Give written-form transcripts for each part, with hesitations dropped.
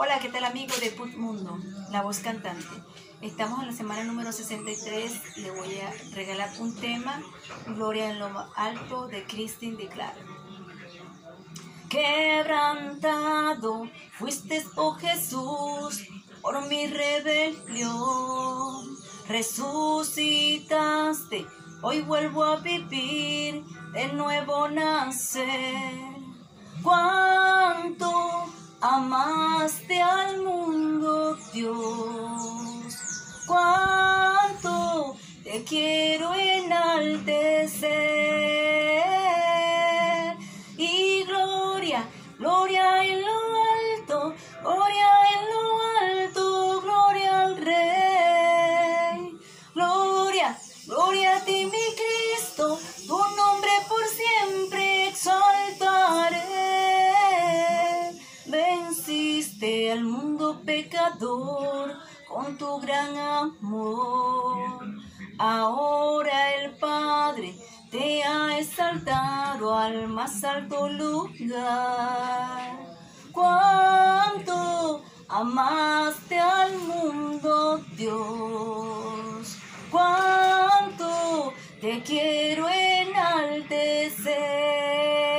Hola, ¿qué tal amigos de PukuMundo, La Voz Cantante? Estamos en la semana número 63, le voy a regalar un tema, Gloria en lo Alto, de Cristine d'Clario. Quebrantado fuiste, oh Jesús, por mi rebelión. Resucitaste, hoy vuelvo a vivir, de nuevo nacer. Cuánto amaste al mundo, Dios, cuánto te quiero enaltecer. Y gloria, gloria en lo alto, gloria en lo alto, gloria al Rey. Gloria, gloria a ti, mi Cristo, tu nombre por siempre exaltaré. Venciste al mundo pecador con tu gran amor. Ahora el Padre te ha exaltado al más alto lugar. Cuánto amaste al mundo, Dios, cuánto te quiero enaltecer.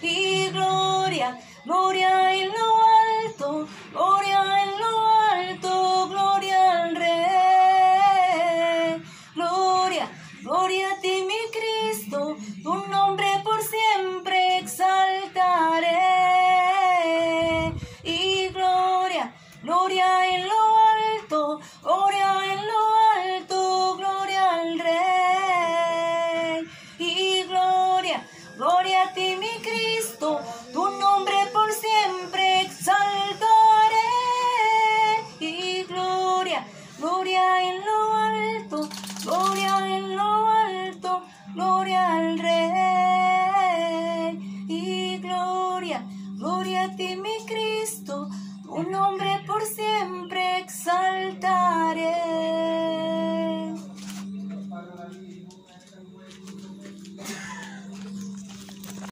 Y gloria, gloria en lo alto, gloria en lo alto, gloria al Rey. Gloria, gloria a ti, mi Cristo, tu nombre por siempre exaltaré. Y gloria, gloria en lo alto, gloria en lo alto, gloria al Rey. Y gloria, gloria a ti, mi Cristo, tu nombre por siempre exaltaré. Y gloria, gloria en lo alto, gloria en lo alto, gloria al Rey. Y gloria, gloria a ti, mi Cristo, tu nombre